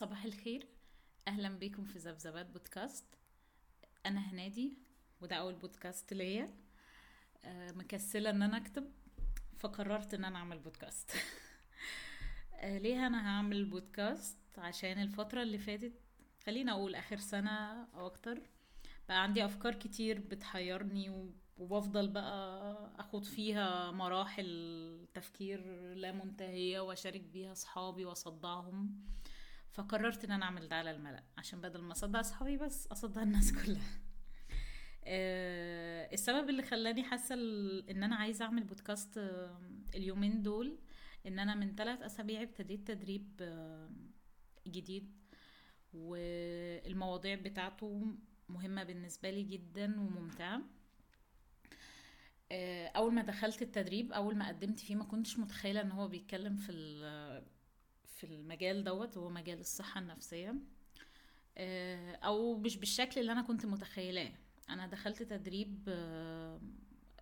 صباح الخير، اهلا بيكم في ذبذبات بودكاست. انا هنادي وده اول بودكاست ليا. مكسله ان انا اكتب، فقررت ان انا اعمل بودكاست. ليه انا هعمل بودكاست؟ عشان الفتره اللي فاتت، خلينا اقول اخر سنه او اكتر، بقى عندي افكار كتير بتحيرني وبفضل بقى اخد فيها مراحل تفكير لا منتهيه واشارك بيها اصحابي واصدعهم. فقررت ان انا اعمل ده على الملأ، عشان بدل ما اصدع اصحابي بس اصدع الناس كلها. السبب اللي خلاني حاسه ان انا عايزه اعمل بودكاست اليومين دول، ان انا من 3 أسابيع ابتديت تدريب جديد، والمواضيع بتاعته مهمه بالنسبه لي جدا وممتعه. اول ما دخلت التدريب، اول ما قدمت فيه، ما كنتش متخيله ان هو بيتكلم في المجال دوت، هو مجال الصحه النفسيه، او مش بالشكل اللي انا كنت متخيلاه. انا دخلت تدريب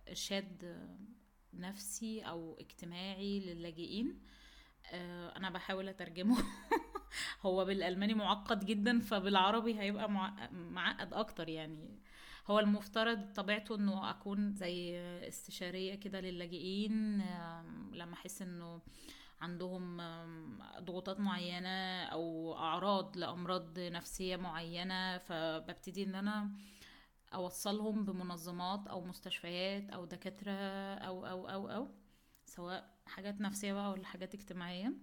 ارشاد نفسي او اجتماعي للاجئين، انا بحاول اترجمه. هو بالالماني معقد جدا، فبالعربي هيبقى معقد اكتر. يعني هو المفترض طبيعته انه اكون زي استشاريه كده للاجئين، لما احس انه عندهم ضغوطات معينه او اعراض لامراض نفسيه معينه، فببتدي ان انا اوصلهم بمنظمات او مستشفيات او دكاتره او او او او سواء حاجات نفسيه بقى ولا حاجات اجتماعيه.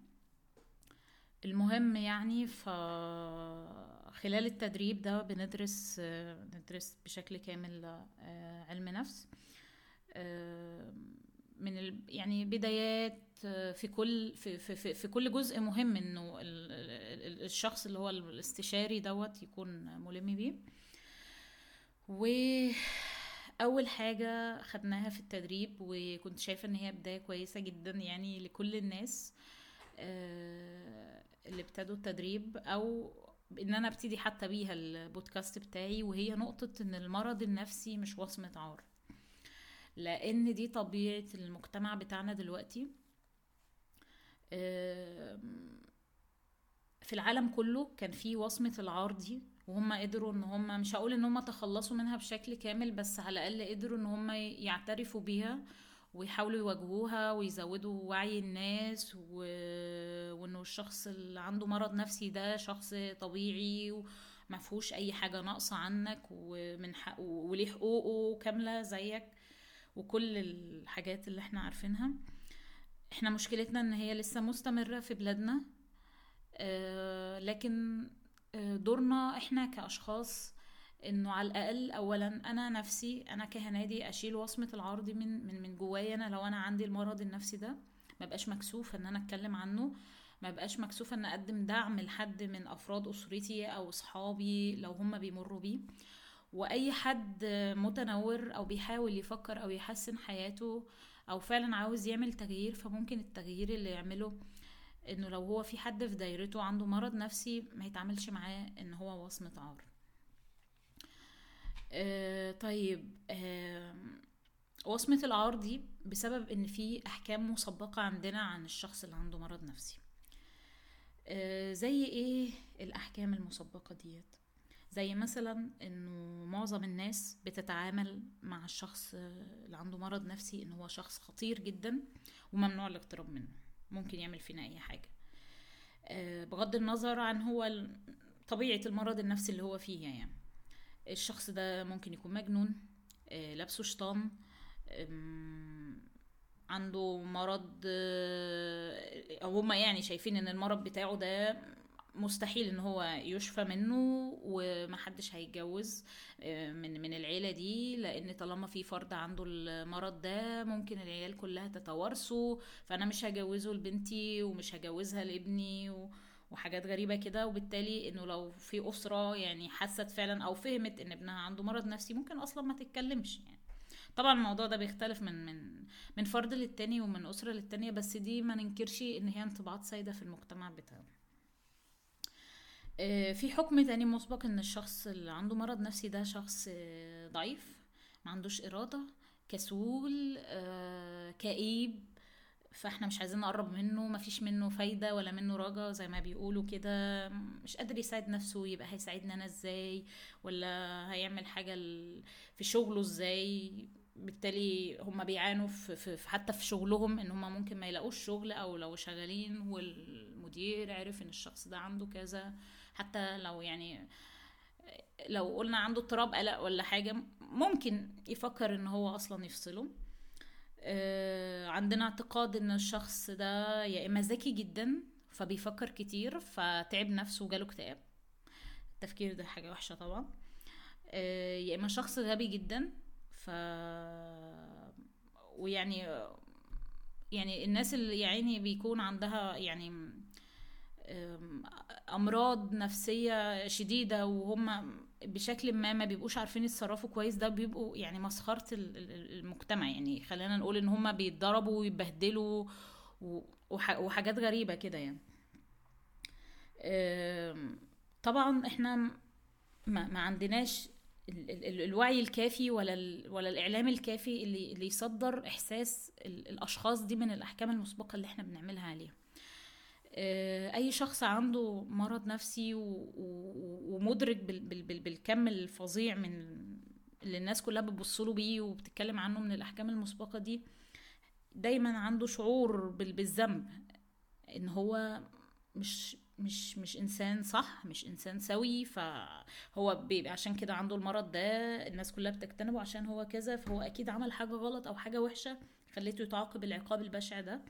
المهم يعني، فخلال التدريب ده بندرس بشكل كامل علم نفس، من يعني بدايات في كل في في في كل جزء. مهم انه الشخص اللي هو الاستشاري دوت يكون ملم بيه. واول حاجه خدناها في التدريب، وكنت شايفه ان هي بدايه كويسه جدا يعني لكل الناس اللي ابتدوا التدريب، او ان انا ابتدي حتى بيها البودكاست بتاعي، وهي نقطه ان المرض النفسي مش وصمه عار، لان دي طبيعه المجتمع بتاعنا دلوقتي. في العالم كله كان في وصمه العار دي، وهم قدروا ان هم، مش هقول ان هم تخلصوا منها بشكل كامل، بس على الاقل قدروا ان هم يعترفوا بيها ويحاولوا يواجهوها ويزودوا وعي الناس، وانه الشخص اللي عنده مرض نفسي ده شخص طبيعي وما فيهوش اي حاجه ناقصه عنك، ومن حقه وليه حقوقه كامله زيك، وكل الحاجات اللي احنا عارفينها. احنا مشكلتنا ان هي لسه مستمره في بلادنا، لكن دورنا احنا كاشخاص انه على الاقل، اولا انا نفسي، انا كهنادي اشيل وصمه العار دي من جوايا. انا لو انا عندي المرض النفسي ده، ما بقاش مكسوفه ان انا اتكلم عنه، ما بقاش مكسوفه ان اقدم دعم لحد من افراد اسرتي او اصحابي لو هم بيمروا بيه. واي حد متنور او بيحاول يفكر او يحسن حياته او فعلا عاوز يعمل تغيير، فممكن التغيير اللي يعمله انه لو هو في حد في دايرته عنده مرض نفسي، ما يتعاملش معاه ان هو وصمة عار. طيب، وصمة العار دي بسبب ان في احكام مسبقة عندنا عن الشخص اللي عنده مرض نفسي. زي ايه الاحكام المسبقة ديت؟ زي مثلا انه معظم الناس بتتعامل مع الشخص اللي عنده مرض نفسي انه هو شخص خطير جدا وممنوع الاقتراب منه، ممكن يعمل فينا اي حاجة، بغض النظر عن هو طبيعة المرض النفسي اللي هو فيه. يعني الشخص ده ممكن يكون مجنون، لابسه شيطان، عنده مرض، او هما يعني شايفين ان المرض بتاعه ده مستحيل ان هو يشفى منه، ومحدش هيتجوز من العيلة دي، لان طالما في فرد عنده المرض ده ممكن العيال كلها تتوارثه، فانا مش هجوزه لبنتي ومش هجوزها لابني، وحاجات غريبة كده. وبالتالي انه لو في اسرة يعني حست فعلا او فهمت ان ابنها عنده مرض نفسي، ممكن اصلا ما تتكلمش. يعني طبعا الموضوع ده بيختلف من فرد للتاني ومن اسرة للتانية، بس دي ما ننكرش ان هي انطباعات سائدة في المجتمع بتاعنا. في حكم تاني مسبق ان الشخص اللي عنده مرض نفسي ده شخص ضعيف، ما عندوش إرادة، كسول، كئيب، فاحنا مش عايزين نقرب منه, مفيش منه فايدة ولا منه راجع زي ما بيقولوا كده, مش قادر يساعد نفسه, يبقى هيساعدنا انا ازاي ولا هيعمل حاجة في شغله ازاي. بالتالي هم بيعانوا في حتى في شغلهم ان هم ممكن ما يلاقوش شغل, او لو شغالين والمدير عارف ان الشخص ده عنده كذا, حتى لو يعني لو قلنا عنده اضطراب قلق ولا حاجة ممكن يفكر ان هو اصلا يفصله. عندنا اعتقاد ان الشخص ده يا اما ذكي جدا فبيفكر كتير فتعب نفسه وجاله اكتئاب, التفكير ده حاجة وحشة طبعا, يا اما شخص غبي جدا ويعني الناس اللي يعني بيكون عندها يعني امراض نفسية شديدة وهم بشكل ما بيبقوش عارفين يتصرفوا كويس, ده بيبقوا يعني مسخرة المجتمع, يعني خلينا نقول ان هم بيتضربوا ويتبهدلوا وحاجات غريبة كده يعني. طبعا احنا ما عندناش الوعي الكافي ولا الإعلام الكافي اللي يصدر إحساس الأشخاص دي من الأحكام المسبقة اللي احنا بنعملها عليها. أي شخص عنده مرض نفسي ومدرك بالكم الفظيع من اللي الناس كلها بتبصله بيه وبتتكلم عنه من الأحكام المسبقة دي, دايما عنده شعور بالذنب إن هو مش إنسان صح, مش إنسان سوي, فهو بيبقى عشان كده عنده المرض ده, الناس كلها بتجتنبه عشان هو كذا, فهو أكيد عمل حاجة غلط أو حاجة وحشة خليته يتعاقب العقاب البشع ده.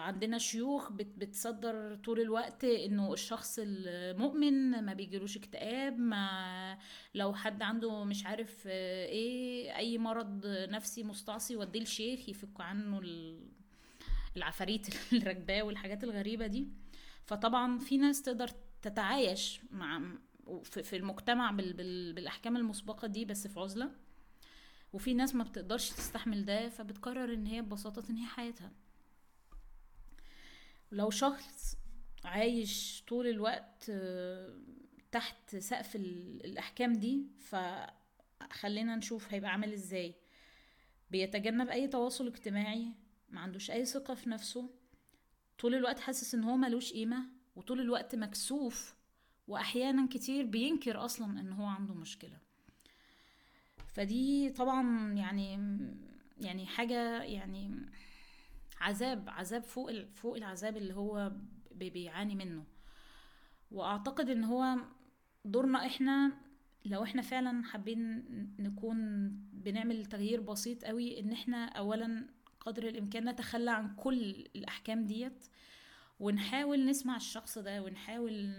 عندنا شيوخ بتصدر طول الوقت إنه الشخص المؤمن ما بيجيلوش اكتئاب, ما لو حد عنده مش عارف إيه أي مرض نفسي مستعصي وديه الشيخ يفك عنه العفاريت الركباه والحاجات الغريبة دي. فطبعا في ناس تقدر تتعايش مع في المجتمع بالأحكام المسبقة دي بس في عزلة, وفي ناس ما بتقدرش تستحمل ده فبتقرر ان هي ببساطة تنهي حياتها. لو شخص عايش طول الوقت تحت سقف الأحكام دي, فخلينا نشوف هيبقى عامل ازاي. بيتجنب اي تواصل اجتماعي, ما عندوش اي ثقة في نفسه, طول الوقت حاسس ان هو ملوش قيمة, وطول الوقت مكسوف, واحيانا كتير بينكر اصلا ان هو عنده مشكلة. فدي طبعا يعني حاجة يعني عذاب فوق العذاب اللي هو بيعاني منه. واعتقد ان هو دورنا احنا لو احنا فعلا حابين نكون بنعمل تغيير بسيط قوي, ان احنا اولا قدر الإمكان نتخلى عن كل الأحكام ديت, ونحاول نسمع الشخص ده, ونحاول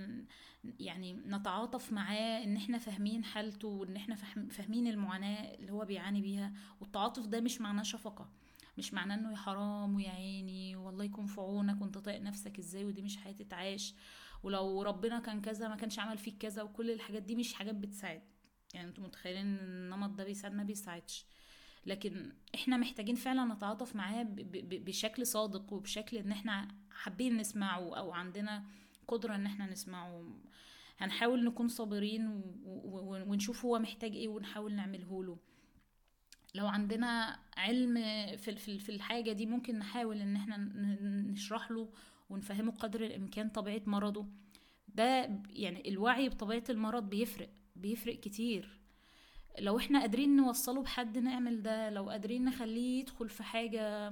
يعني نتعاطف معاه ان احنا فاهمين حالته وان احنا فاهمين المعاناة اللي هو بيعاني بيها. والتعاطف ده مش معناه شفقة, مش معناه انه يا حرام ويا عيني والله يكون في عونك وانت طايق نفسك ازاي ودي مش حياة تتعاش, ولو ربنا كان كذا ما كانش عمل فيك كذا, وكل الحاجات دي مش حاجات بتساعد. يعني انتم متخيلين النمط ده بيساعد؟ ما بيساعدش. لكن احنا محتاجين فعلا نتعاطف معاه بشكل صادق, وبشكل ان احنا حابين نسمعه او عندنا قدرة ان احنا نسمعه. هنحاول نكون صابرين ونشوف هو محتاج ايه ونحاول نعمله له. لو عندنا علم في الحاجة دي ممكن نحاول ان احنا نشرح له ونفهمه قدر الامكان طبيعة مرضه ده. يعني الوعي بطبيعة المرض بيفرق كتير. لو احنا قادرين نوصله بحد نعمل ده, لو قادرين نخليه يدخل في حاجة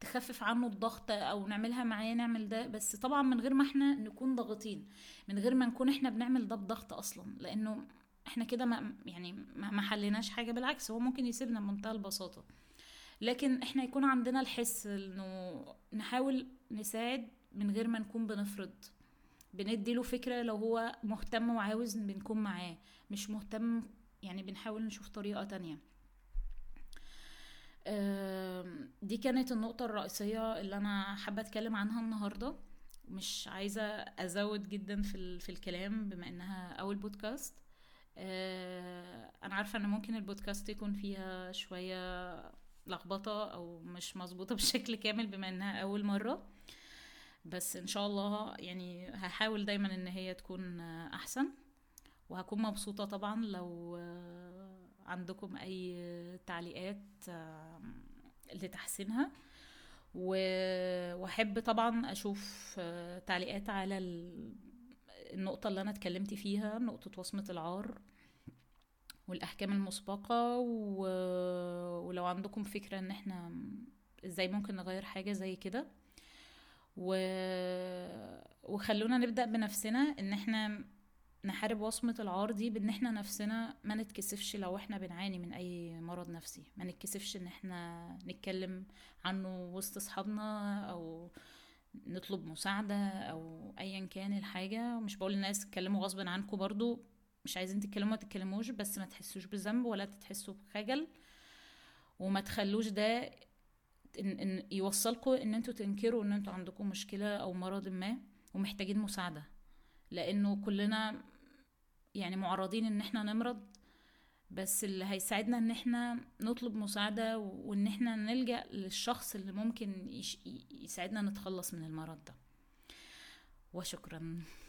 تخفف عنه الضغط او نعملها معاه نعمل ده, بس طبعا من غير ما احنا نكون ضغطين, من غير ما نكون احنا بنعمل ده بضغط اصلا, لانه احنا كده ما حليناش حاجة, بالعكس هو ممكن يسيبنا بمنتهى البساطة. لكن احنا يكون عندنا الحس انه نحاول نساعد من غير ما نكون بنفرض, بنديله فكرة لو هو مهتم وعاوز بنكون معاه, مش مهتم يعني بنحاول نشوف طريقة تانية. دي كانت النقطة الرئيسية اللي أنا حابة أتكلم عنها النهاردة, مش عايزة أزود جدا في الكلام بما أنها أول بودكاست. أنا عارفة أن ممكن البودكاست يكون فيها شوية لخبطة أو مش مظبوطة بشكل كامل بما أنها أول مرة, بس إن شاء الله يعني هحاول دايما أن هي تكون أحسن. وهكون مبسوطة طبعا لو عندكم أي تعليقات لتحسينها. واحب طبعا اشوف تعليقات على النقطة اللي انا اتكلمت فيها، نقطة وصمة العار والاحكام المسبقة، ولو عندكم فكرة ان احنا ازاي ممكن نغير حاجة زي كده. وخلونا نبدأ بنفسنا ان احنا نحارب وصمة العار دي، بان احنا نفسنا ما نتكسفش لو احنا بنعاني من اي مرض نفسي، ما نتكسفش ان احنا نتكلم عنه وسط اصحابنا او نطلب مساعدة او ايا كان الحاجة. ومش بقول الناس تتكلموا غصب عنكم، برضو مش عايزين تتكلموا ما تتكلموش، بس ما تحسوش بذنب ولا تتحسوا بخجل، وما تخلوش ده إن يوصلكم ان انتوا تنكروا ان انتوا عندكم مشكلة او مرض ما ومحتاجين مساعدة، لانه كلنا يعني معرضين ان احنا نمرض. بس اللي هيساعدنا ان احنا نطلب مساعدة، وان احنا نلجأ للشخص اللي ممكن يساعدنا نتخلص من المرض ده. وشكرا.